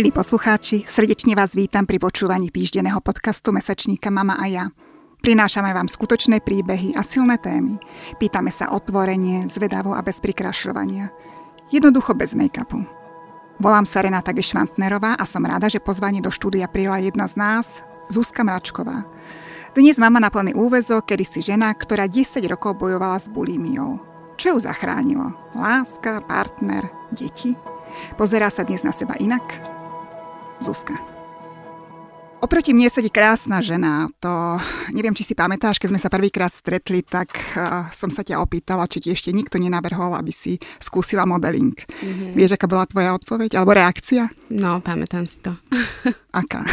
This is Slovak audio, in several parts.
Milí poslucháči, srdečne vás vítam pri počúvaní týždenného podcastu Mesačníka Mama a ja. Prinášame vám skutočné príbehy a silné témy. Pýtame sa otvorene, zvedavo a bez prikrašľovania. Jednoducho bez make-upu. Volám sa Renata Gschwantnerová a som rada, že pozvanie do štúdia prijala jedna z nás, Zuzka Mračková. Dnes mama na plný úväzok, kedysi žena, ktorá 10 rokov bojovala s bulímiou. Čo ju zachránilo? Láska, partner, deti? Pozerá sa dnes na seba inak? Zuzka. Oproti mne sedí krásna žena. To neviem, či si pamätáš, keď sme sa prvýkrát stretli, tak som sa ťa opýtala, či ti ešte nikto nenavrhol, aby si skúsila modeling. Mm-hmm. Vieš, aká bola tvoja odpoveď? Alebo reakcia? No, pamätám si to. Aká?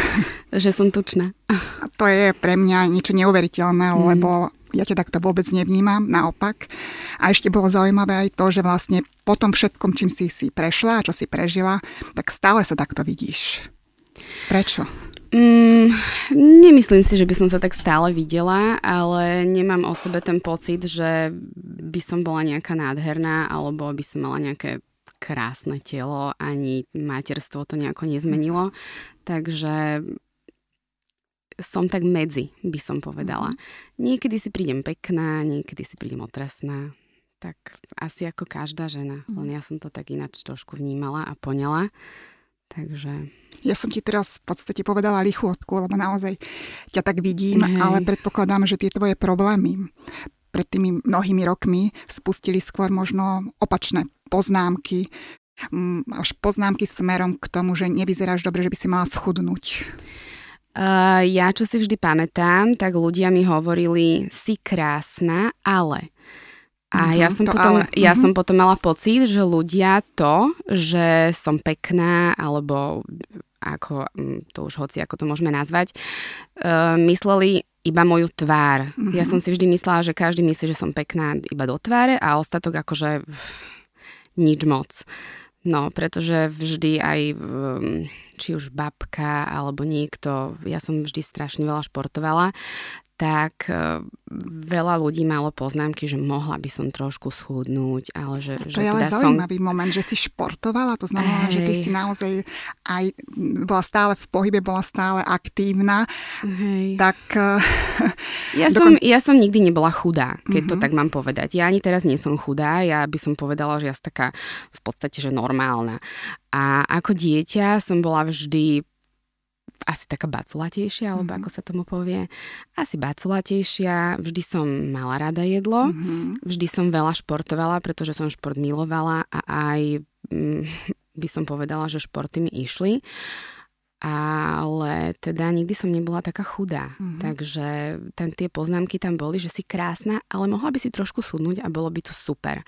Že som tučná. A to je pre mňa niečo neuveriteľné, lebo ja ťa takto vôbec nevnímam, naopak. A ešte bolo zaujímavé aj to, že vlastne po tom všetkom, čím si prešla a čo si prežila, tak stále sa takto vidíš. Prečo? Nemyslím si, že by som sa tak stále videla, ale nemám o sebe ten pocit, že by som bola nejaká nádherná alebo by som mala nejaké krásne telo, ani materstvo to nejako nezmenilo. Takže som tak medzi, by som povedala. Niekedy si prídem pekná, niekedy si prídem otrasná. Tak asi ako každá žena. Len ja som to tak ináč trošku vnímala a poňala. Takže... Ja som ti teraz v podstate povedala lichotku, lebo naozaj ťa tak vidím, ale predpokladám, že tie tvoje problémy pred tými mnohými rokmi spustili skôr možno opačné poznámky. Až poznámky smerom k tomu, že nevyzeráš dobre, že by si mala schudnúť. Ja, čo si vždy pamätám, tak ľudia mi hovorili, si krásna, ale... A ja som potom mala pocit, že ľudia to, že som pekná, alebo ako to už hoci, ako to môžeme nazvať, mysleli iba moju tvár. Mm-hmm. Ja som si vždy myslela, že každý myslí, že som pekná iba do tváre a ostatok akože nič moc. No, pretože vždy aj, či už babka, alebo niekto, ja som vždy strašne veľa športovala, tak veľa ľudí malo poznámky, že mohla by som trošku schudnúť, ale že... To že je ale teda zaujímavý moment, že si športovala, to znamená, že ty si naozaj aj bola stále v pohybe, bola stále aktívna, tak... Ja som nikdy nebola chudá, keď to tak mám povedať. Ja ani teraz nie som chudá, ja by som povedala, že ja som taká v podstate, že normálna. A ako dieťa som bola vždy... asi taká baculatejšia, alebo ako sa tomu povie. Asi baculatejšia, vždy som mala rada jedlo, vždy som veľa športovala, pretože som šport milovala a aj by som povedala, že športy mi išli. Ale teda nikdy som nebola taká chudá. Takže tie poznámky tam boli, že si krásna, ale mohla by si trošku schudnúť a bolo by to super.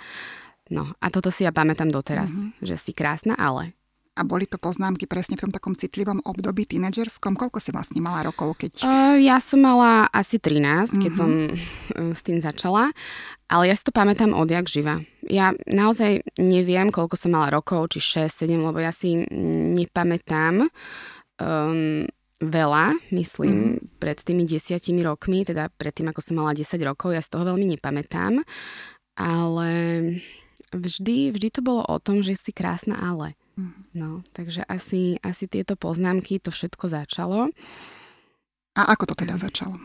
No a toto si ja pamätám doteraz, že si krásna, ale... A boli to poznámky presne v tom takom citlivom období tínedžerskom. Koľko si vlastne mala rokov, keď... Ja som mala asi 13, keď som s tým začala. Ale ja si to pamätám odjak živa. Ja naozaj neviem, koľko som mala rokov, či 6, 7, lebo ja si nepamätám veľa, myslím, pred tými 10 rokmi, teda pred tým, ako som mala 10 rokov. Ja z toho veľmi nepamätám. Ale vždy to bolo o tom, že si krásna, ale... No, takže asi tieto poznámky, to všetko začalo. A ako to teda začalo?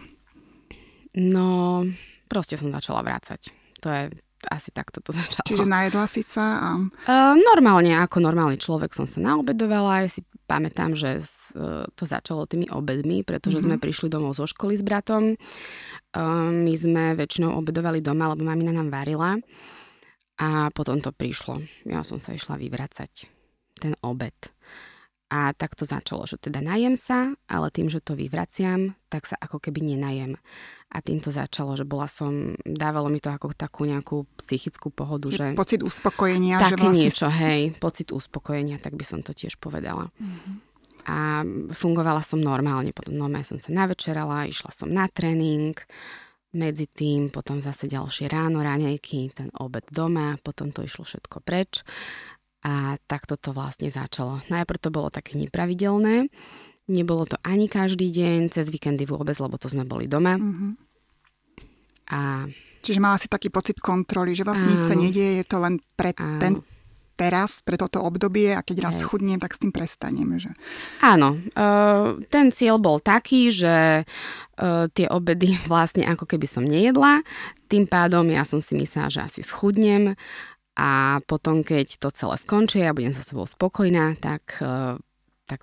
No, proste som začala vrácať. To je asi takto to začalo. Čiže najedla si sa a... Normálne, ako normálny človek som sa naobedovala. Ja si pamätám, že to začalo tými obedmi, pretože sme prišli domov zo školy s bratom. My sme väčšinou obedovali doma, lebo mamina nám varila. A potom to prišlo. Ja som sa išla vyvracať ten obed. A tak to začalo, že teda najem sa, ale tým, že to vyvraciam, tak sa ako keby nenajem. A tým to začalo, že dávalo mi to ako takú nejakú psychickú pohodu, že... Pocit uspokojenia. Také že vlastne... niečo, hej. Pocit uspokojenia, tak by som to tiež povedala. A fungovala som normálne. Potom normálne som sa navečerala, išla som na tréning... Medzi tým potom zase ďalšie ráno, raňajky, ten obed doma, potom to išlo všetko preč. A takto to vlastne začalo. Najprv to bolo také nepravidelné. Nebolo to ani každý deň, cez víkendy vôbec, lebo to sme boli doma. Čiže mala si taký pocit kontroly, že vlastne nič sa nedieje, je to len pre ten teraz, pre toto obdobie a keď raz schudnem, tak s tým prestaneme. Že? Áno, ten cieľ bol taký, že tie obedy vlastne ako keby som nejedla, tým pádom ja som si myslela, že asi schudnem a potom, keď to celé skončí a budem so sebou spokojná, tak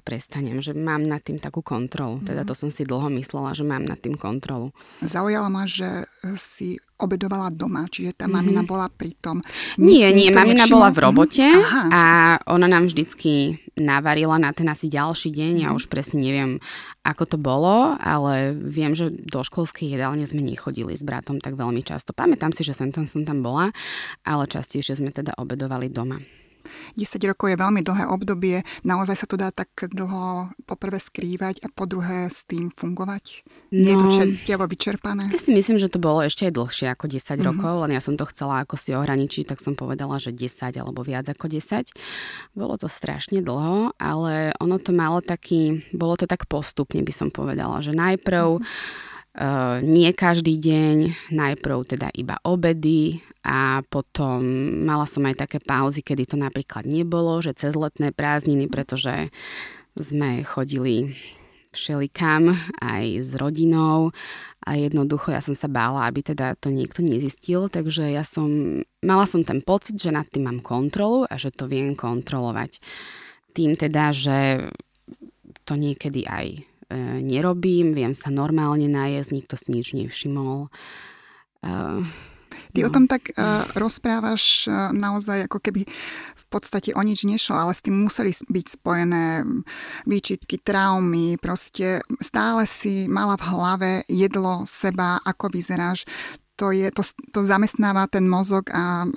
prestanem, že mám nad tým takú kontrolu. Teda to som si dlho myslela, že mám nad tým kontrolu. Zaujala ma, že si obedovala doma, čiže tá mamina bola pri tom. Nie, mamina nevšimla. Bola v robote a ona nám vždycky navarila na ten asi ďalší deň. Ja už presne neviem, ako to bolo, ale viem, že do školskej jedálne sme nechodili s bratom tak veľmi často. Pamätám si, že som tam bola, ale častejšie sme teda obedovali doma. 10 rokov je veľmi dlhé obdobie, naozaj sa to dá tak dlho poprvé skrývať a po druhé s tým fungovať? Nie je to telo vyčerpané? Ja si myslím, že to bolo ešte aj dlhšie ako 10 rokov, len ja som to chcela ako si ohraničiť, tak som povedala, že 10 alebo viac ako 10. Bolo to strašne dlho, ale ono to malo bolo to tak postupne, by som povedala, že najprv nie každý deň, najprv teda iba obedy a potom mala som aj také pauzy, kedy to napríklad nebolo, že cez letné prázdniny, pretože sme chodili všelikam aj s rodinou a jednoducho ja som sa bála, aby teda to niekto nezistil, takže mala som ten pocit, že nad tým mám kontrolu a že to viem kontrolovať. Tým teda, že to niekedy aj nerobím, viem sa normálne najesť, nikto si nič nevšimol. Ty o tom tak rozprávaš naozaj, ako keby v podstate o nič nešlo, ale s tým museli byť spojené výčitky, traumy, proste stále si mala v hlave jedlo, seba, ako vyzeráš. To zamestnáva ten mozog a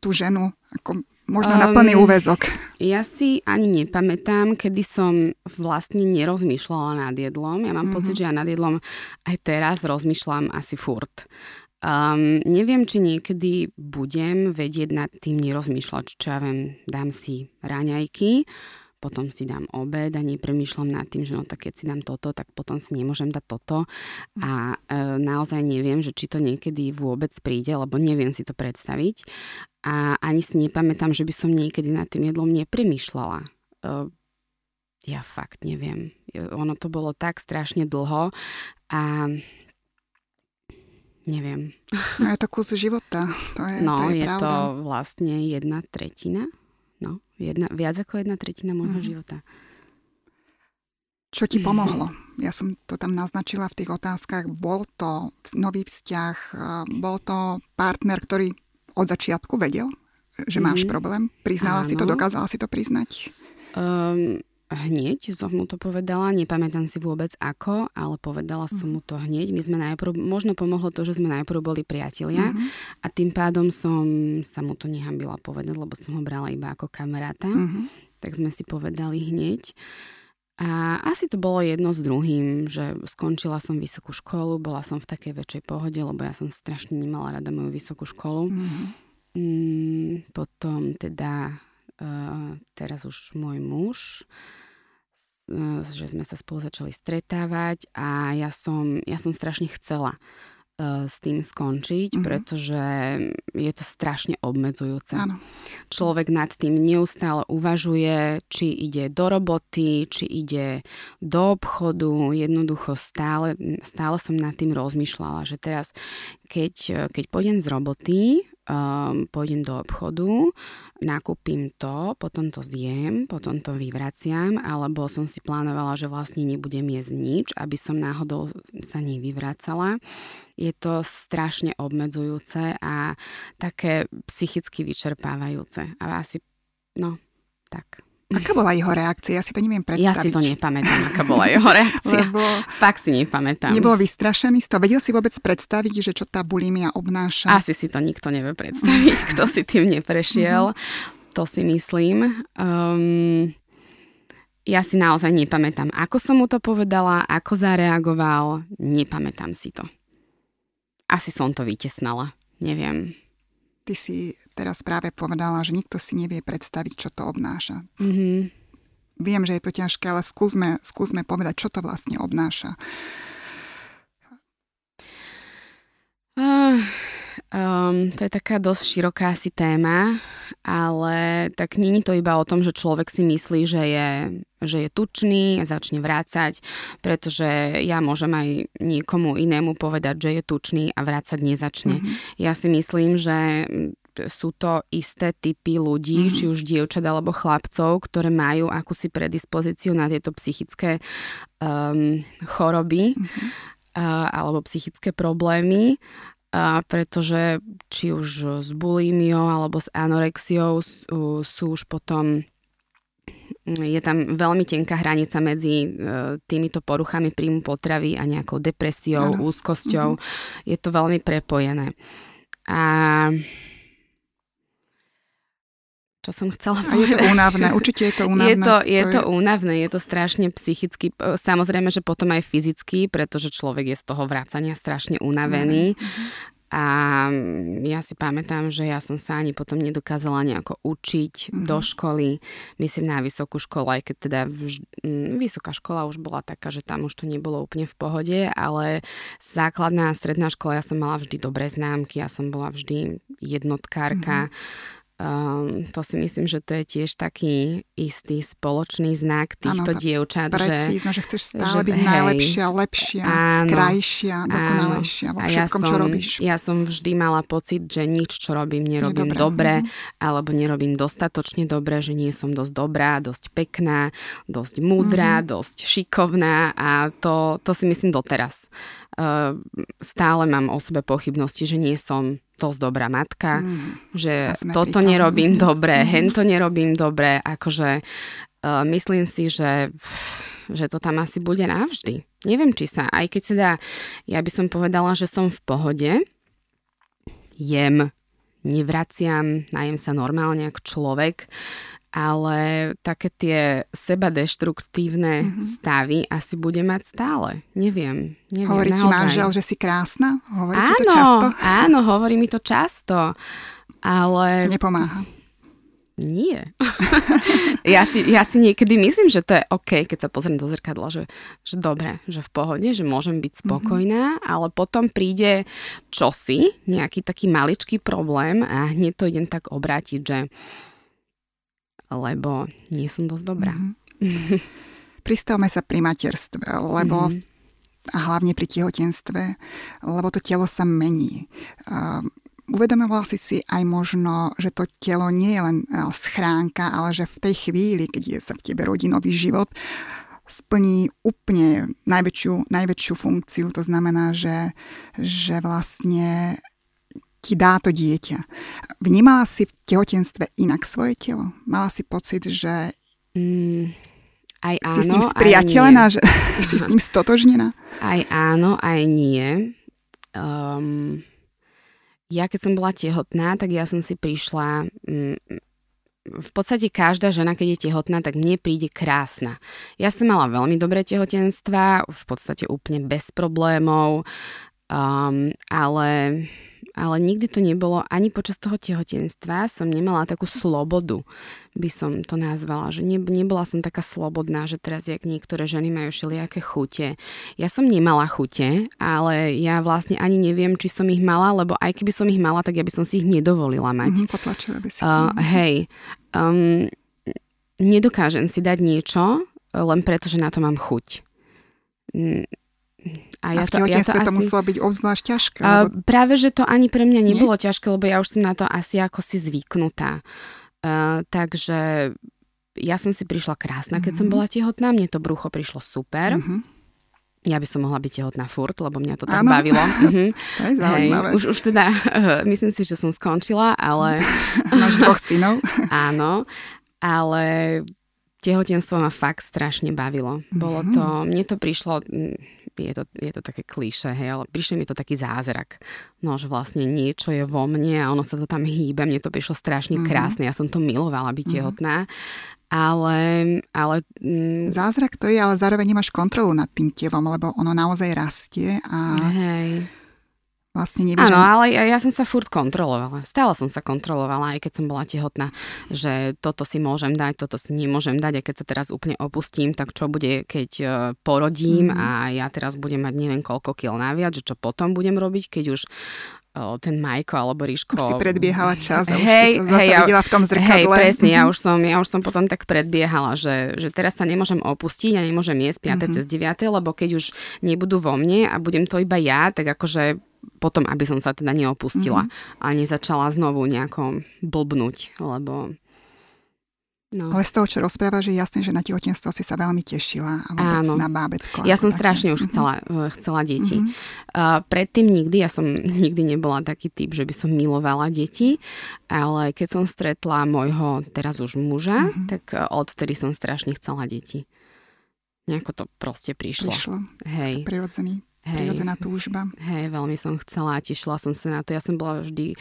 tú ženu ako možno na plný úväzok. Ja si ani nepamätám, kedy som vlastne nerozmýšľala nad jedlom. Ja mám pocit, že ja nad jedlom aj teraz rozmýšľam asi furt. Neviem, či niekedy budem vedieť nad tým nerozmýšľať. Čo ja viem, dám si raňajky, potom si dám obed a nepremýšľam nad tým, že no tak keď si dám toto, tak potom si nemôžem dať toto. A naozaj neviem, že či to niekedy vôbec príde, lebo neviem si to predstaviť. A ani si nepamätám, že by som niekedy nad tým jedlom nepremýšľala. Ja fakt neviem. Ono to bolo tak strašne dlho a neviem. No je to kus života. To je pravda. To vlastne 1/3. No, viac ako 1/3 môjho života. Čo ti pomohlo? Ja som to tam naznačila v tých otázkach. Bol to nový vzťah, bol to partner, ktorý od začiatku vedel, že máš problém? Priznala si to, dokázala si to priznať? Hneď som mu to povedala, nepamätám si vôbec ako, ale povedala som mu to hneď. Možno pomohlo to, že sme najprv boli priatelia a tým pádom som sa mu to nehambila povedať, lebo som ho brala iba ako kamaráta. Tak sme si povedali hneď. A asi to bolo jedno s druhým, že skončila som vysokú školu, bola som v takej väčšej pohode, lebo ja som strašne nemala rada moju vysokú školu. Potom teda teraz už môj muž, že sme sa spolu začali stretávať a ja som strašne chcela s tým skončiť, pretože je to strašne obmedzujúce. Áno. Človek nad tým neustále uvažuje, či ide do roboty, či ide do obchodu. Jednoducho stále som nad tým rozmýšľala, že teraz, keď pôjdem z roboty, pôjdem do obchodu, nakúpim to, potom to zjem, potom to vyvraciam, alebo som si plánovala, že vlastne nebudem jesť nič, aby som náhodou sa nevyvracala. Je to strašne obmedzujúce a také psychicky vyčerpávajúce. A asi, tak. Aká bola jeho reakcia? Ja si to neviem predstaviť. Ja si to nepamätám, aká bola jeho reakcia. Lebo fakt si nepamätám. Nebol vystrašený z toho? Vedel si vôbec predstaviť, že čo tá bulimia obnáša? Asi si to nikto nevie predstaviť, kto si tým neprešiel. To si myslím. Ja si naozaj nepamätám, ako som mu to povedala, ako zareagoval. Nepamätám si to. Asi som to vytesnala. Neviem. Ty si teraz práve povedala, že nikto si nevie predstaviť, čo to obnáša. Viem, že je to ťažké, ale skúsme povedať, čo to vlastne obnáša. To je taká dosť široká asi téma, ale tak nie je to iba o tom, že človek si myslí, že je tučný a začne vrácať, pretože ja môžem aj niekomu inému povedať, že je tučný a vrácať nezačne. Mm-hmm. Ja si myslím, že sú to isté typy ľudí, či už dievčat alebo chlapcov, ktoré majú akúsi predispozíciu na tieto psychické choroby alebo psychické problémy, pretože či už s bulímiou alebo s anorexiou sú už potom... Je tam veľmi tenká hranica medzi týmito poruchami príjmu potravy a nejakou depresiou, úzkosťou. Mm-hmm. Je to veľmi prepojené. A... Čo som chcela povedať. Je to únavné, určite je to únavné. Je to únavné, je to strašne psychicky, samozrejme, že potom aj fyzicky, pretože človek je z toho vracania strašne unavený. A ja si pamätám, že ja som sa ani potom nedokázala nejako učiť do školy, myslím na vysokú školu, aj keď teda vysoká škola už bola taká, že tam už to nebolo úplne v pohode, ale základná a stredná škola, ja som mala vždy dobré známky, ja som bola vždy jednotkárka. To si myslím, že to je tiež taký istý spoločný znak týchto dievčat. Precízno, že chceš stále byť najlepšia, lepšia, krajšia, dokonalejšia vo všetkom, čo robíš. Ja som vždy mala pocit, že nič, čo robím, nerobím dobre, alebo nerobím dostatočne dobre, že nie som dosť dobrá, dosť pekná, dosť múdra, dosť šikovná a to si myslím doteraz. Stále mám o sebe pochybnosti, že nie som dosť dobrá matka, že toto nerobím dobre, hento nerobím dobre, akože myslím si, že to tam asi bude navždy. Neviem, či sa, aj keď teda, ja by som povedala, že som v pohode, jem, nevraciam, najem sa normálne ako človek, ale také tie sebadeštruktívne stavy asi bude mať stále. Neviem. Hovorí ti manžel, že si krásna? Hovorí ti to často? Áno, hovorí mi to často, ale... Nepomáha. Nie. ja si niekedy myslím, že to je OK, keď sa pozriem do zrkadla, že dobre, že v pohode, že môžem byť spokojná, ale potom príde čosi, nejaký taký maličký problém a hneď to idem tak obrátiť, že... lebo nie som dosť dobrá. Pristavme sa pri materstve, lebo a hlavne pri tehotenstve, lebo to telo sa mení. Uvedomovala si aj možno, že to telo nie je len schránka, ale že v tej chvíli, keď sa v tebe rodí nový život, splní úplne najväčšiu funkciu. To znamená, že vlastne ti dá to dieťa. Vnímala si v tehotenstve inak svoje telo? Mala si pocit, že aj áno, si s ním spriateľená? Že si s ním stotožnená? Aj áno, aj nie. Ja keď som bola tehotná, tak ja som si prišla... V podstate každá žena, keď je tehotná, tak mne príde krásna. Ja som mala veľmi dobré tehotenstva, v podstate úplne bez problémov, ale nikdy to nebolo, ani počas toho tehotenstva som nemala takú slobodu, by som to nazvala, že nebola som taká slobodná, že teraz jak niektoré ženy majú všelijaké chute. Ja som nemala chute, ale ja vlastne ani neviem, či som ich mala, lebo aj keby som ich mala, tak ja by som si ich nedovolila mať. Potlačila by si to. Nedokážem si dať niečo, len preto, že na to mám chuť. A v tehotenstve to muselo byť obzvlášť ťažké? Lebo... Práve, že to ani pre mňa nebolo ťažké, lebo ja už som na to asi ako si zvyknutá. Takže ja som si prišla krásna, keď som bola tehotná, mne to brucho prišlo super. Ja by som mohla byť tehotná furt, lebo mňa to tak bavilo. To je zaujímavé. Už teda, myslím si, že som skončila, ale... Máš dvoch synov. Áno, ale... Tehotenstvo ma fakt strašne bavilo. Bolo to, mne to prišlo, je to také klišé, ale prišlo mi to taký zázrak. Nože vlastne niečo je vo mne a ono sa to tam hýbe. Mne to prišlo strašne krásne. Ja som to milovala byť tehotná. Ale zázrak to je, ale zároveň nemáš kontrolu nad tým telom, lebo ono naozaj rastie a... Hej. vlastne nevyženia. Áno, ale ja som sa furt kontrolovala. Stále som sa kontrolovala, aj keď som bola tehotná, že toto si môžem dať, toto si nemôžem dať, a keď sa teraz úplne opustím, tak čo bude, keď porodím a ja teraz budem mať neviem koľko kil naviac, že čo potom budem robiť, keď už ten Majko alebo Ríško. Už si predbiehala čas a už si to zase videla v tom zrkadle. Hej, presne, ja už som potom tak predbiehala, že teraz sa nemôžem opustiť a nemôžem jesť 5. cez 9., lebo keď už nebudú vo mne a budem to iba ja, tak akože potom, aby som sa teda neopustila a nezačala znovu nejako blbnúť, lebo... No. Ale z toho, čo rozprávaš, je jasné, že na tehotenstvo si sa veľmi tešila a vôbec na bábätko. Ja som také. Strašne už chcela deti. Predtým ja som nikdy nebola taký typ, že by som milovala deti, ale keď som stretla môjho teraz už muža, tak odtedy som strašne chcela deti. Nejako to proste prišlo. Hej. Prirodzená túžba. Hej, veľmi som chcela a tešila som sa na to. Ja som bola vždy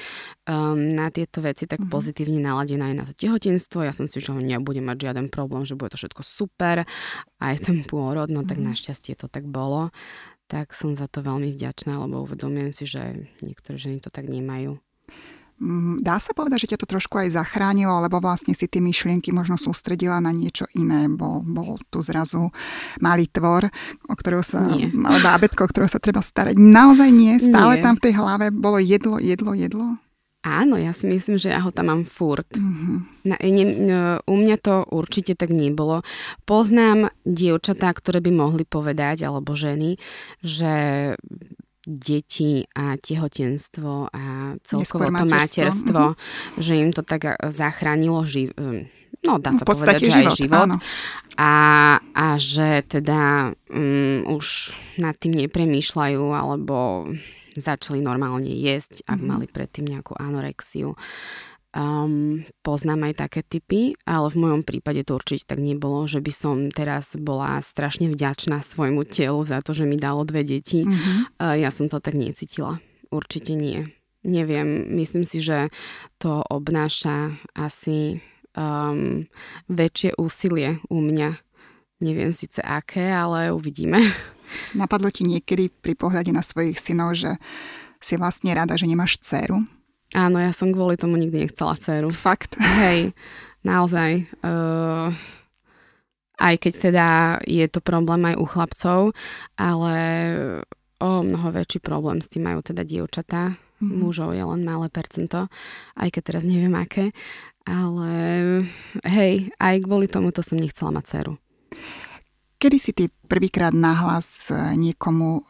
na tieto veci tak pozitívne naladená aj na to tehotenstvo. Ja som si že nebudem mať žiaden problém, že bude to všetko super. Aj ten pôrod, tak našťastie to tak bolo. Tak som za to veľmi vďačná, lebo uvedomujem si, že niektoré ženy to tak nemajú. Dá sa povedať, že ťa to trošku aj zachránilo, lebo vlastne si tie myšlienky možno sústredila na niečo iné. Bol tu zrazu malý tvor, malé bábätko, o ktorého sa treba starať. Naozaj nie, stále nie. Tam v tej hlave bolo jedlo. Áno, ja si myslím, že ja ho tam mám furt. U mňa to určite tak nebolo. Poznám dievčatá, ktoré by mohli povedať, alebo ženy, že... deti a tehotenstvo a celkovo to materstvo, že im to tak zachránilo dá sa povedať, že život, aj život. A že teda už nad tým nepremýšľajú alebo začali normálne jesť, ak mali predtým nejakú anorexiu. Poznám aj také typy, ale v mojom prípade to určite tak nebolo, že by som teraz bola strašne vďačná svojmu telu za to, že mi dalo 2 deti. Ja som to tak necítila. Určite nie. Neviem, myslím si, že to obnáša asi väčšie úsilie u mňa. Neviem síce aké, ale uvidíme. Napadlo ti niekedy pri pohľade na svojich synov, že si vlastne rada, že nemáš dcéru? Áno, ja som kvôli tomu nikdy nechcela dceru. Fakt? Hej, naozaj. Aj keď teda je to problém aj u chlapcov, ale o mnoho väčší problém s tým majú teda dievčatá. Mužov je len malé percento, aj keď teraz neviem aké. Ale hej, aj kvôli tomuto som nechcela mať dceru. Kedy si ty prvýkrát nahlas niekomu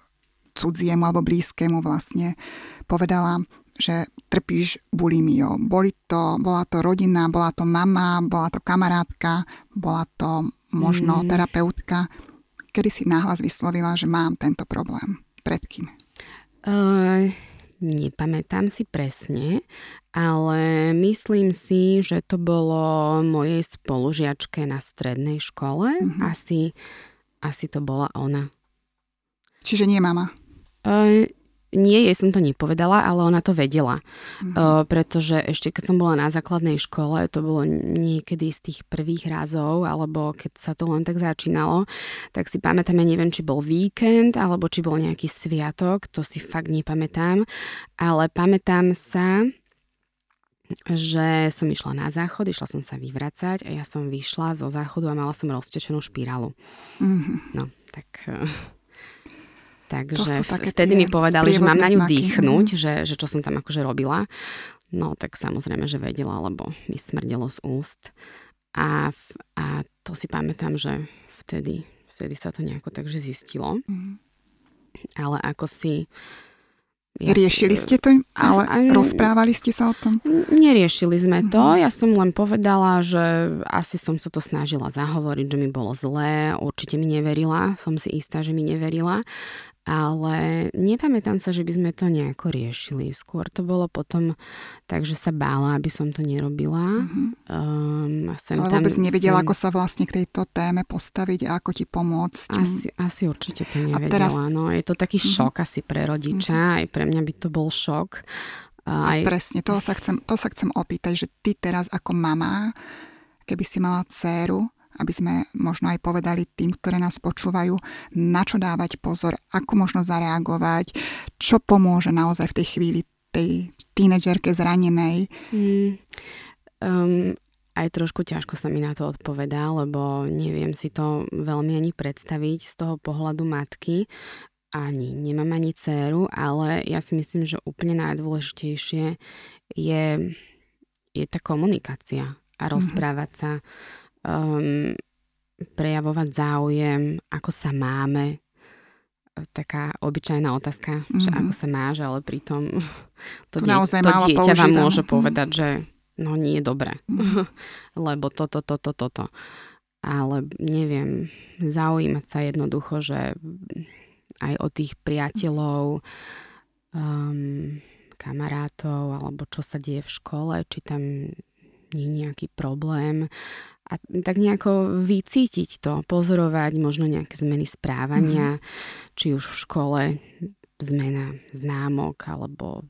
cudziemu alebo blízkému vlastne povedala, že trpíš bulimiou? Bola to rodina, bola to mama, bola to kamarátka, bola to možno terapeutka. Kedy si nahlas vyslovila, že mám tento problém? Pred kým? Nepamätám si presne, ale myslím si, že to bolo mojej spolužiačke na strednej škole. Asi to bola ona. Čiže nie mama? Nie, jej som to nepovedala, ale ona to vedela. Pretože ešte keď som bola na základnej škole, to bolo niekedy z tých prvých razov, alebo keď sa to len tak začínalo, tak si pamätám, ja neviem, či bol víkend, alebo či bol nejaký sviatok, to si fakt nepamätám. Ale pamätám sa, že som išla na záchod, išla som sa vyvracať a ja som vyšla zo záchodu a mala som roztečenú špirálu. No, tak... Takže vtedy mi povedali, že mám na ňu dýchnuť, že čo som tam akože robila. No tak samozrejme, že vedela, lebo mi smrdelo z úst. A to si pamätám, že vtedy sa to nejako takže zistilo. Ale ako si... Riešili ste to? Ale rozprávali ste sa o tom? Neriešili sme to. Ja som len povedala, že asi som sa to snažila zahovoriť, že mi bolo zlé. Určite mi neverila. Som si istá, že mi neverila. Ale nepamätám sa, že by sme to nejako riešili. Skôr to bolo potom tak, že sa bála, aby som to nerobila. Ale vôbec nevedela, ako sa vlastne k tejto téme postaviť a ako ti pomôcť. Asi určite to nevedela. Teraz... No, je to taký šok asi pre rodiča. Aj pre mňa by to bol šok. Aj... Presne, toho sa chcem opýtať, že ty teraz ako mama, keby si mala dcéru, aby sme možno aj povedali tým, ktoré nás počúvajú, na čo dávať pozor, ako možno zareagovať, čo pomôže naozaj v tej chvíli tej tínedžerke zranenej. Aj trošku ťažko sa mi na to odpovedá, lebo neviem si to veľmi ani predstaviť z toho pohľadu matky. Ani nemám ani dcéru, ale ja si myslím, že úplne najdôležitejšie je tá komunikácia a rozprávať sa, prejavovať záujem, ako sa máme. Taká obyčajná otázka, že ako sa máš, ale pritom to dieťa vám môže povedať, že no nie je dobré, lebo toto. Ale neviem, zaujímať sa jednoducho, že aj od tých priateľov, kamarátov, alebo čo sa deje v škole, či tam nie je nejaký problém. A tak nejako vycítiť to, pozorovať možno nejaké zmeny správania, či už v škole zmena známok, alebo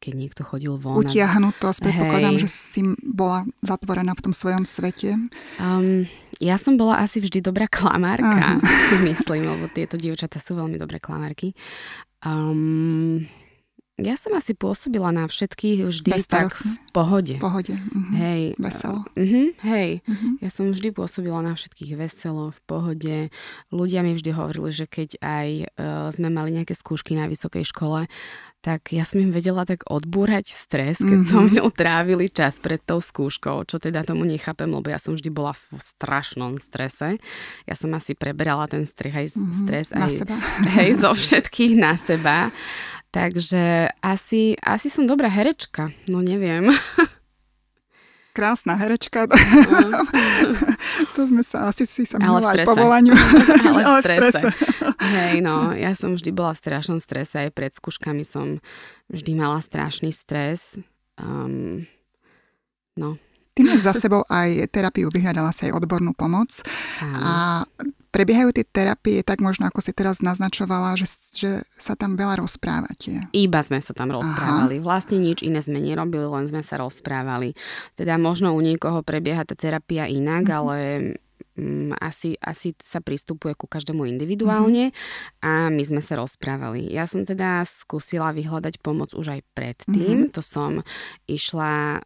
keď niekto chodil von. Utiahnutosť, predpokladám, že si bola zatvorená v tom svojom svete. Ja som bola asi vždy dobrá klamárka, si myslím, lebo tieto dievčatá sú veľmi dobré klamárky. Ja som asi pôsobila na všetkých vždy tak v pohode. Veselo. Ja som vždy pôsobila na všetkých veselo, v pohode. Ľudia mi vždy hovorili, že keď aj sme mali nejaké skúšky na vysokej škole, tak ja som im vedela tak odbúrať stres, keď som mňou trávili čas pred tou skúškou, čo teda tomu nechápem, lebo ja som vždy bola v strašnom strese. Ja som asi preberala ten stres aj zo všetkých na seba. Takže asi som dobrá herečka, no neviem. Krásna herečka. To sme sa asi sa minula aj povolaniu. Ale v strese. Hej, no, ja som vždy bola v strašnom strese, aj pred skúškami som vždy mala strašný stres. Ty máš za sebou aj terapiu, vyhľadala si aj odbornú pomoc. A prebiehajú tie terapie tak možno, ako si teraz naznačovala, že sa tam veľa rozprávate. Iba sme sa tam rozprávali. Aha. Vlastne nič iné sme nerobili, len sme sa rozprávali. Teda možno u niekoho prebieha tá terapia inak, ale asi sa pristupuje ku každému individuálne a my sme sa rozprávali. Ja som teda skúsila vyhľadať pomoc už aj predtým. To som išla,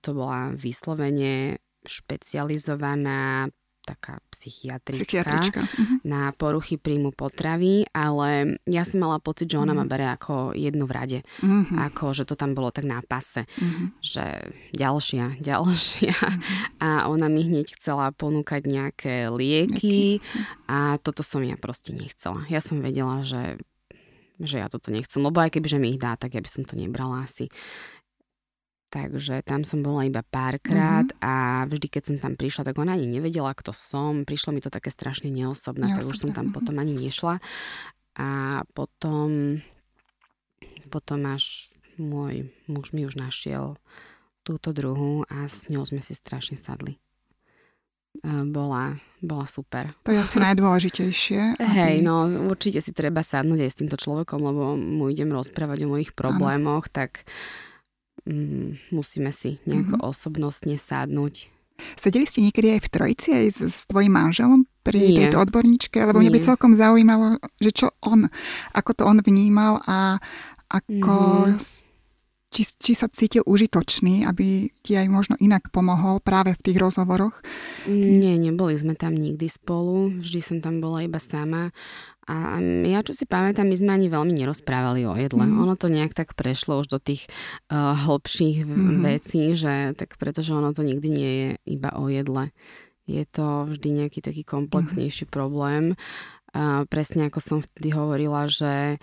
to bola vyslovene špecializovaná taká psychiatrička. Na poruchy príjmu potravy, ale ja som mala pocit, že ona ma bere ako jednu v rade. Ako, že to tam bolo tak na pase. Že ďalšia. A ona mi hneď chcela ponúkať nejaké lieky a toto som ja proste nechcela. Ja som vedela, že ja toto nechcem, lebo aj kebyže mi ich dá, tak ja by som to nebrala asi. Takže tam som bola iba párkrát a vždy, keď som tam prišla, tak ona ani nevedela, kto som. Prišlo mi to také strašne neosobné, tak už som tam potom ani nešla. A potom až môj muž mi už našiel túto druhú a s ňou sme si strašne sadli. Bola super. To je asi najdôležitejšie. Určite si treba sadnúť aj s týmto človekom, lebo mu idem rozprávať o mojich problémoch, tak musíme si nejako osobnostne sadnúť. Sedeli ste niekedy aj v trojici aj s tvojim manželom pri tejto odborníčke? Lebo mňa by celkom zaujímalo, že čo on, ako to on vnímal a ako či sa cítil užitočný, aby ti aj možno inak pomohol práve v tých rozhovoroch? Nie, neboli sme tam nikdy spolu. Vždy som tam bola iba sama. A ja, čo si pamätám, my sme ani veľmi nerozprávali o jedle. Ono to nejak tak prešlo už do tých hlbších vecí, že tak pretože ono to nikdy nie je iba o jedle. Je to vždy nejaký taký komplexnejší problém. Presne ako som vtedy hovorila, že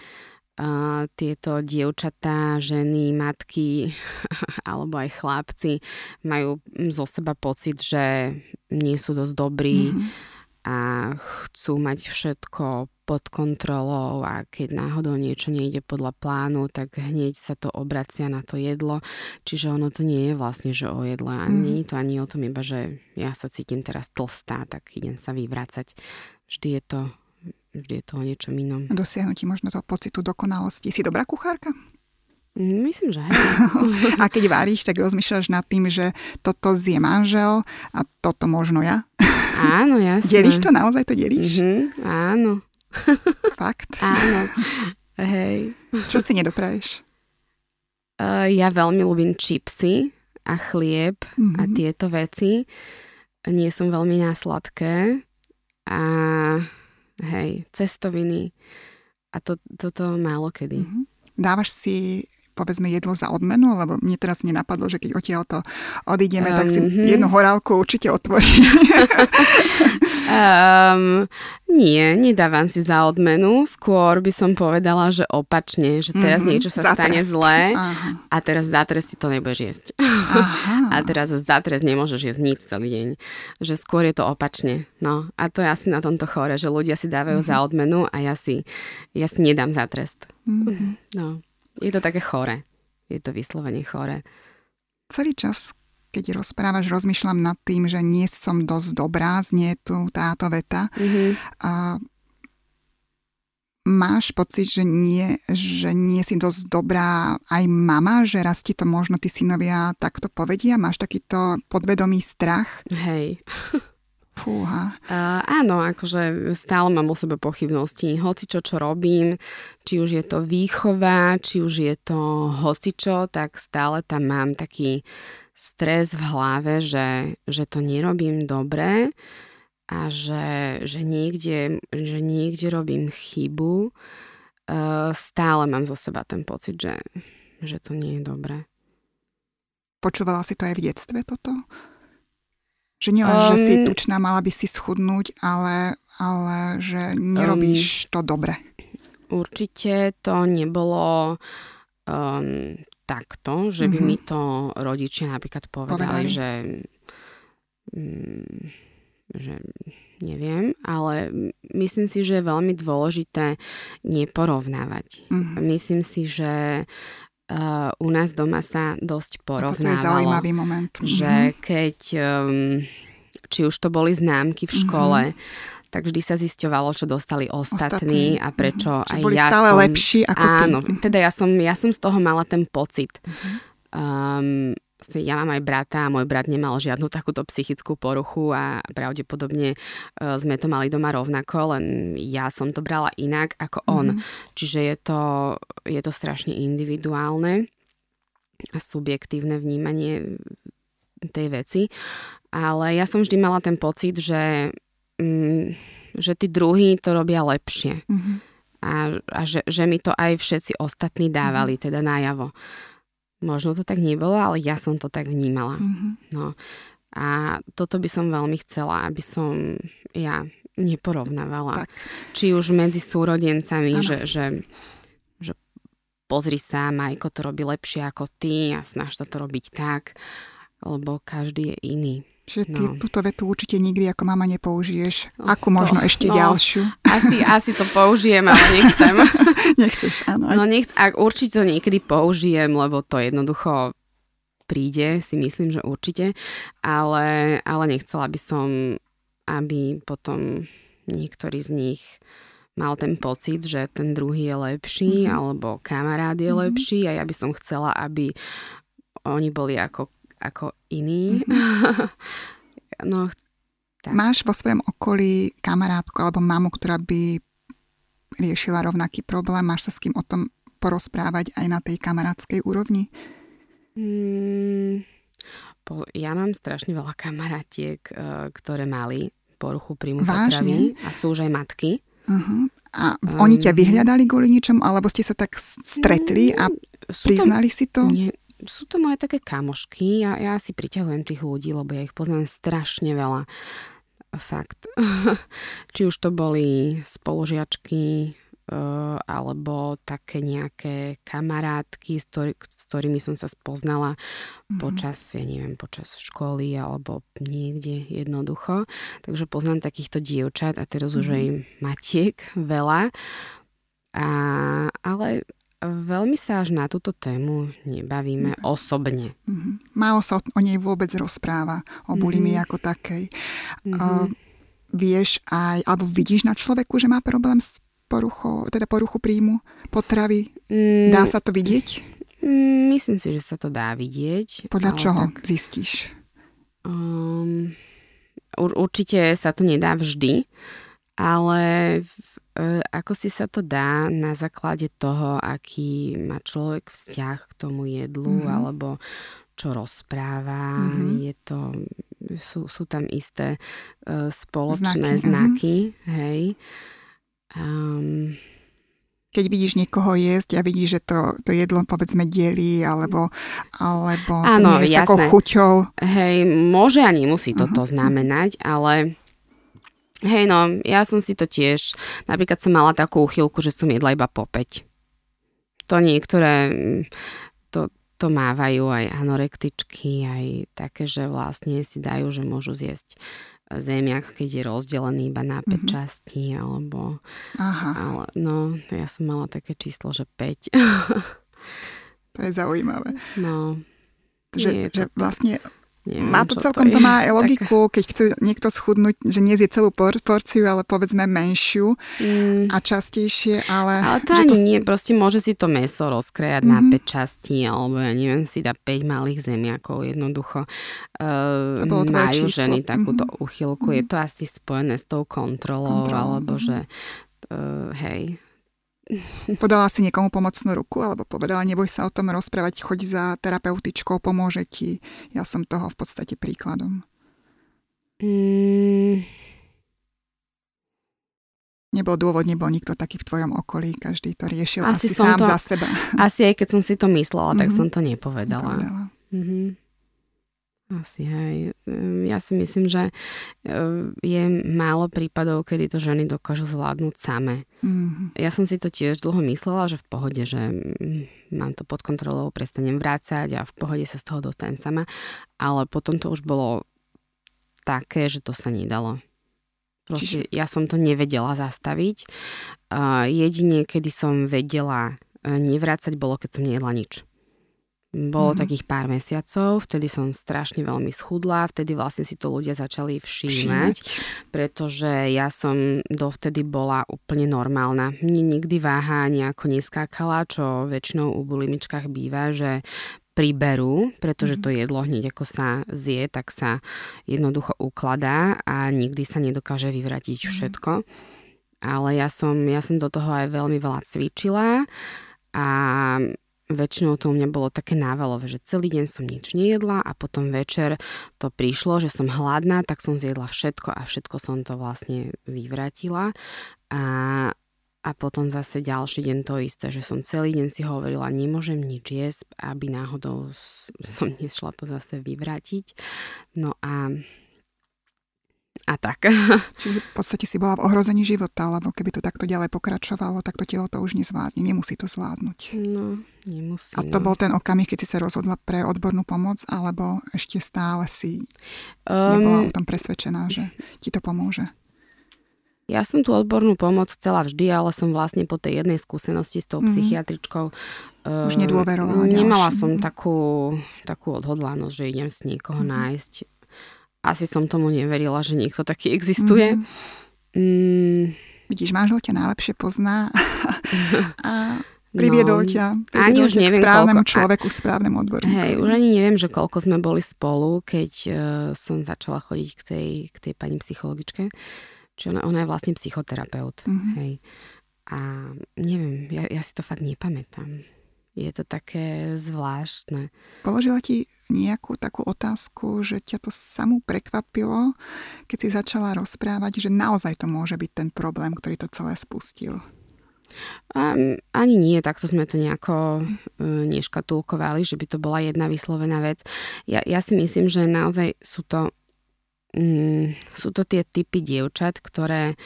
tieto dievčatá, ženy, matky alebo aj chlapci majú zo seba pocit, že nie sú dosť dobrí a chcú mať všetko pod kontrolou a keď náhodou niečo nejde podľa plánu, tak hneď sa to obracia na to jedlo. Čiže ono to nie je vlastne, že o jedle. A nie je to ani o tom iba, že ja sa cítim teraz tlstá, tak idem sa vyvracať. Vždy je to o niečom inom. Dosiahnutí možno toho pocitu dokonalosti. Si dobrá kuchárka? Myslím, že hej. A keď varíš, tak rozmýšľaš nad tým, že toto zje manžel a toto možno ja? Áno, jasné. Delíš to? Naozaj to delíš? Mm-hmm, áno. Fakt? Áno. Hej. Čo si nedopraješ? Ja veľmi ľúbim čipsy a chlieb a tieto veci. Nie som veľmi na sladké. A hej, cestoviny. A toto málo kedy. Mm-hmm. Dávaš si, povedzme, jedlo za odmenu, lebo mne teraz nenapadlo, že keď odtiaľto odídeme, tak si jednu horálku určite otvorím. Nie, nedávam si za odmenu. Skôr by som povedala, že opačne, že teraz niečo sa stane zlé. Aha. A teraz za trest si to nebudeš jesť. Aha. A teraz za trest nemôžeš jesť nič celý deň. Že skôr je to opačne. No, a to je asi na tomto chore, že ľudia si dávajú za odmenu a ja si nedám za trest. No. Je to také chore. Je to vyslovene chore. Celý čas, keď rozprávaš, rozmýšľam nad tým, že nie som dosť dobrá, znie tu táto veta. A máš pocit, že nie si dosť dobrá aj mama? Že raz ti to možno tí synovia takto povedia? Máš takýto podvedomý strach? Hej. Fúha. Áno, akože stále mám o sebe pochybnosti. Hocičo, čo robím, či už je to výchova, či už je to hocičo, tak stále tam mám taký stres v hlave, že to nerobím dobre a že niekde robím chybu. Stále mám zo seba ten pocit, že to nie je dobré. Počúvala si to aj v detstve toto? Že nielen, že si tučná, mala by si schudnúť, ale že nerobíš to dobre. Určite to nebolo takto, že by mi to rodičia napríklad povedali. Že neviem, ale myslím si, že je veľmi dôležité neporovnávať. Myslím si, že u nás doma sa dosť porovnávalo. A toto je zaujímavý moment. Že keď, či už to boli známky v škole, tak vždy sa zisťovalo, čo dostali ostatní a prečo aj boli ja stále som lepší ako ty. Áno, teda ja som z toho mala ten pocit. Ja mám aj brata a môj brat nemal žiadnu takúto psychickú poruchu a pravdepodobne sme to mali doma rovnako, len ja som to brala inak ako on. Čiže je to strašne individuálne a subjektívne vnímanie tej veci. Ale ja som vždy mala ten pocit, že tí druhí to robia lepšie. A že mi to aj všetci ostatní dávali, teda najavo. Možno to tak nebolo, ale ja som to tak vnímala. No. A toto by som veľmi chcela, aby som ja neporovnávala. Tak. Či už medzi súrodencami, že pozri sa, Majko to robí lepšie ako ty a snaž sa to robiť tak, lebo každý je iný. Čiže ty túto vetu určite nikdy ako mama nepoužiješ. Akú možno ešte ďalšiu? Asi to použijem, ale nechcem. Nechceš, áno. Určite to niekedy použijem, lebo to jednoducho príde, si myslím, že určite. Ale nechcela by som, aby potom niektorý z nich mal ten pocit, že ten druhý je lepší, alebo kamarát je lepší a ja by som chcela, aby oni boli ako iný. No, tak. Máš vo svojom okolí kamarátku alebo mamu, ktorá by riešila rovnaký problém? Máš sa s kým o tom porozprávať aj na tej kamarátskej úrovni? Ja mám strašne veľa kamarátiek, ktoré mali poruchu príjmu potravy a sú už aj matky. A oni ťa vyhľadali kvôli niečomu? Alebo ste sa tak stretli a priznali si to? Sú to moje také kamošky. Ja si priťahujem tých ľudí, lebo ja ich poznám strašne veľa. Fakt. Či už to boli spolužiačky, alebo také nejaké kamarátky, s ktorými som sa spoznala počas školy alebo niekde jednoducho. Takže poznám takýchto dievčat a teraz už aj matiek veľa. Ale veľmi sa až na túto tému nebavíme osobne. Málo sa o nej vôbec rozpráva, o bulimi ako takej. Vieš aj, alebo vidíš na človeku, že má problém s poruchu príjmu potravy? Dá sa to vidieť? Myslím si, že sa to dá vidieť. Podľa čoho tak zistíš? Určite sa to nedá vždy, ale ako si sa to dá na základe toho, aký má človek vzťah k tomu jedlu, alebo čo rozpráva, sú tam isté spoločné znaky, hej. Keď vidíš niekoho jesť a vidíš, že to jedlo povedzme delí, alebo áno, to nie je s takou chuťou. Hej, môže a nemusí toto znamenať, ale hej, no, ja som si to tiež, napríklad som mala takú úchylku, že som jedla iba popäť. To niektoré, to mávajú aj anorektičky, aj také, že vlastne si dajú, že môžu zjesť zemiak, keď je rozdelený iba na 5 častí, alebo... Aha. Ale, no, ja som mala také číslo, že 5. To je zaujímavé. No. Že vlastne... Neviem, má to celkom, to má aj logiku, keď chce niekto schudnúť, že nie zje celú porciu, ale povedzme menšiu a častejšie, ale... Ale to ani nie, proste môže si to mäso rozkrajať na 5 častí, alebo ja neviem, si dá 5 malých zemiakov, jednoducho. Majú ženy takúto úchylku, je to asi spojené s tou kontrolou. Alebo že... hej... Podala si niekomu pomocnú ruku alebo povedala, neboj sa o tom rozprávať, choď za terapeutičkou, pomôže ti. Ja som toho v podstate príkladom. Nebol dôvod, nebol nikto taký v tvojom okolí, každý to riešil asi sám za seba. Asi aj keď som si to myslela, tak som to nepovedala. Asi, hej. Ja si myslím, že je málo prípadov, kedy to ženy dokážu zvládnuť same. Ja som si to tiež dlho myslela, že v pohode, že mám to pod kontrolou, prestanem vrácať a v pohode sa z toho dostanem sama. Ale potom to už bolo také, že to sa nedalo. Proste ja som to nevedela zastaviť. Jedine, kedy som vedela nevrácať, bolo, keď som nejedla nič. Bolo takých pár mesiacov, vtedy som strašne veľmi schudla, vtedy vlastne si to ľudia začali všímať, pretože ja som dovtedy bola úplne normálna. Mne nikdy váha nejako neskákala, čo väčšinou u bulimičkách býva, že priberú, pretože to jedlo hneď ako sa zje, tak sa jednoducho ukladá a nikdy sa nedokáže vyvratiť všetko. Ale ja som do toho aj veľmi veľa cvičila a väčšinou to u mňa bolo také návalové, že celý deň som nič nejedla a potom večer to prišlo, že som hladná, tak som zjedla všetko a všetko som to vlastne vyvratila. A potom zase ďalší deň to isté, že som celý deň si hovorila, nemôžem nič jesť, aby náhodou som nešla to zase vyvratiť. No a tak. Čiže v podstate si bola v ohrození života, lebo keby to takto ďalej pokračovalo, tak to telo to už nezvládne, nemusí to zvládnuť. No, nemusí. A to bol ten okamih, keď si sa rozhodla pre odbornú pomoc, alebo ešte stále si nebola o tom presvedčená, že ti to pomôže? Ja som tú odbornú pomoc chcela vždy, ale som vlastne po tej jednej skúsenosti s tou psychiatričkou už nedôverovala. Nemala ďalšie. Som takú odhodlanosť, že idem s niekoho nájsť. Asi som tomu neverila, že niekto taký existuje. Vidíš, manžel ťa najlepšie pozná a priviedol ťa k správnemu človeku, správnemu odborníku. Hej, už ani neviem, že koľko sme boli spolu, keď som začala chodiť k tej pani psychologičke. Čiže ona je vlastne psychoterapeut. Hej. A neviem, ja si to fakt nepamätám. Je to také zvláštne. Položila ti nejakú takú otázku, že ťa to samú prekvapilo, keď si začala rozprávať, že naozaj to môže byť ten problém, ktorý to celé spustil? Ani nie, takto sme to nejako neškatulkovali, že by to bola jedna vyslovená vec. Ja si myslím, že naozaj sú to tie typy dievčat, ktoré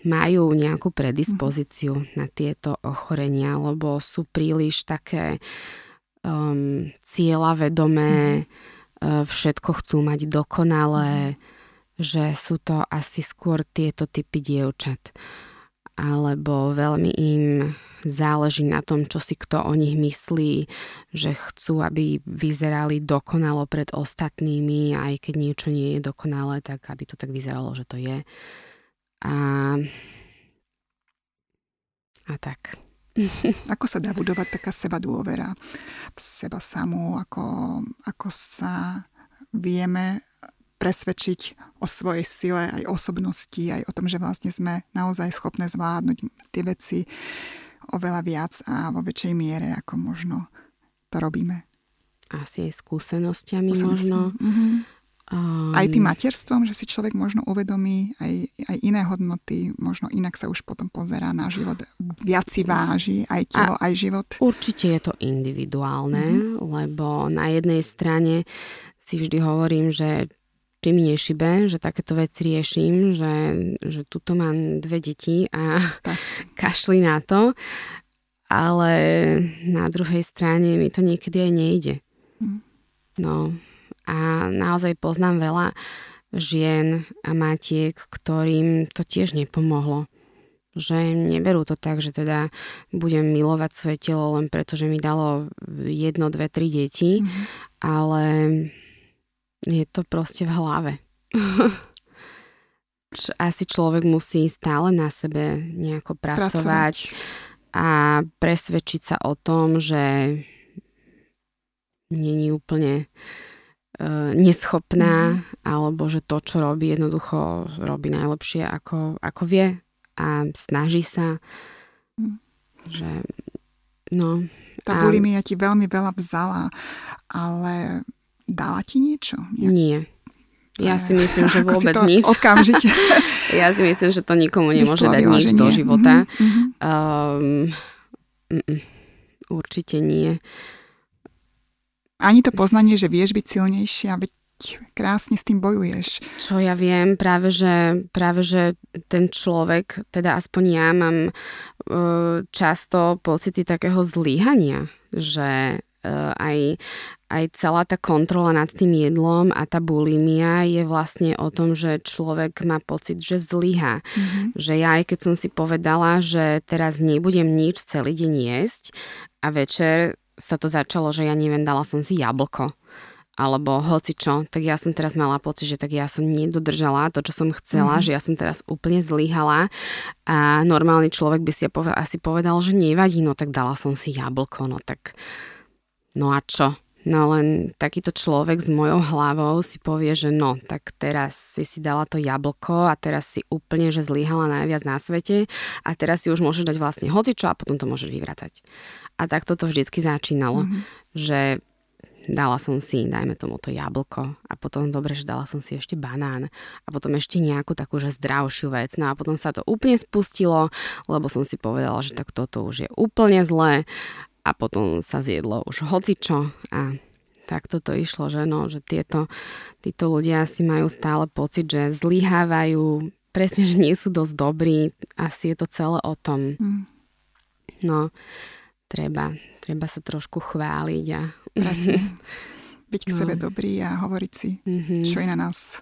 majú nejakú predispozíciu na tieto ochorenia, lebo sú príliš také cieľavedomé, všetko chcú mať dokonalé, že sú to asi skôr tieto typy dievčat. Alebo veľmi im záleží na tom, čo si kto o nich myslí, že chcú, aby vyzerali dokonalo pred ostatnými, aj keď niečo nie je dokonalé, tak aby to tak vyzeralo, že to je. A tak. Ako sa dá budovať taká sebadôvera v seba samú? Ako sa vieme presvedčiť o svojej sile, aj osobnosti, aj o tom, že vlastne sme naozaj schopné zvládnuť tie veci oveľa viac a vo väčšej miere, ako možno to robíme. Asi aj skúsenosťami možno. Mm-hmm. Aj tým materstvom, že si človek možno uvedomí aj iné hodnoty, možno inak sa už potom pozerá na život. Viac si váži aj telo, aj život. Určite je to individuálne, lebo na jednej strane si vždy hovorím, že či mi nešibe, že takéto veci riešim, že tuto mám 2 deti a kašli na to, ale na druhej strane mi to niekedy aj nejde. No a naozaj poznám veľa žien a matiek, ktorým to tiež nepomohlo. Že neberú to tak, že teda budem milovať svoje telo len preto, že mi dalo 1, 2, 3 deti, ale... je to proste v hlave. Asi človek musí stále na sebe nejako pracovať a presvedčiť sa o tom, že není úplne neschopná, alebo že to, čo robí, jednoducho robí najlepšie, ako vie a snaží sa. Že, no, tá bulimia ti veľmi veľa vzala, ale... dala ti niečo? Nie. Ja si myslím, že vôbec nič. Okamžite. Ja si myslím, že to nikomu nemôže dať nič do života. Mm-hmm. Určite nie. Ani to poznanie, že vieš byť silnejšia, veď krásne s tým bojuješ. Čo ja viem, práve že ten človek, teda aspoň ja mám často pocity takého zlyhania, že aj celá tá kontrola nad tým jedlom a tá bulimia je vlastne o tom, že človek má pocit, že zlyhá. Mm-hmm. Že ja, aj keď som si povedala, že teraz nebudem nič celý deň jesť a večer sa to začalo, že ja neviem, dala som si jablko alebo hocičo, tak ja som teraz mala pocit, že tak ja som nedodržala to, čo som chcela, že ja som teraz úplne zlyhala a normálny človek by si asi povedal, že nevadí, no tak dala som si jablko, no tak... no a čo? No len takýto človek s mojou hlavou si povie, že no, tak teraz si dala to jablko a teraz si úplne, že zlyhala najviac na svete a teraz si už môžeš dať vlastne hocičo a potom to môžeš vyvracať. A tak toto vždycky začínalo, že dala som si, dajme tomu, to jablko a potom dobre, že dala som si ešte banán a potom ešte nejakú takú, že zdravšiu vec. No a potom sa to úplne spustilo, lebo som si povedala, že tak toto už je úplne zlé. A potom sa zjedlo už hocičo a takto to išlo, že no, že títo ľudia si majú stále pocit, že zlyhávajú, presne, že nie sú dosť dobrí, asi je to celé o tom. No, treba sa trošku chváliť a... Presne, byť k sebe dobrý a hovoriť si, čo je na nás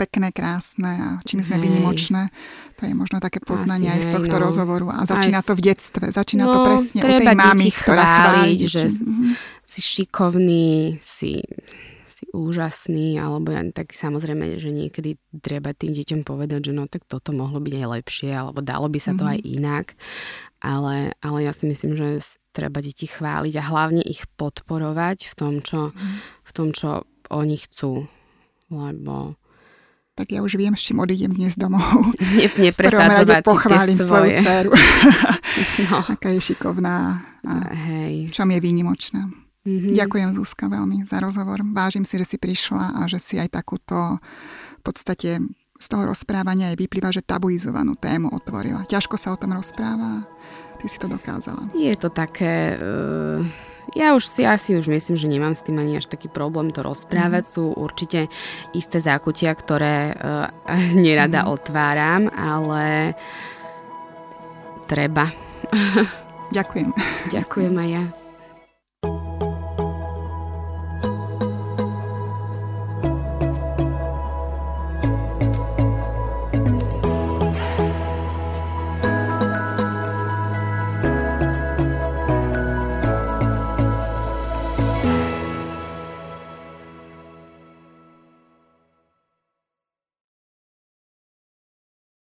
pekné, krásne a čím sme výnimočné. To je možno také poznanie aj z tohto rozhovoru. A začína to v detstve. Začína to presne u tej mámy, ktorá chváli, že si šikovný, si úžasný, alebo tak samozrejme, že niekedy treba tým deťom povedať, že no tak toto mohlo byť aj lepšie, alebo dalo by sa to aj inak. Ale ja si myslím, že treba deti chváliť a hlavne ich podporovať v tom, čo oni chcú. Lebo tak ja už viem, s čím odídem dnes domov. V prvom rade pochválim svoju dceru. No. Aká je šikovná a v čom je výnimočná. Ďakujem, Zuzka, veľmi za rozhovor. Vážim si, že si prišla a že si aj takúto v podstate z toho rozprávania aj vyplýva, že tabuizovanú tému otvorila. Ťažko sa o tom rozpráva. Ty si to dokázala. Je to také... Ja si už myslím, že nemám s tým ani až taký problém to rozprávať. Sú určite isté zákutia, ktoré nerada otváram, ale treba. Ďakujem. Ďakujem aj ja.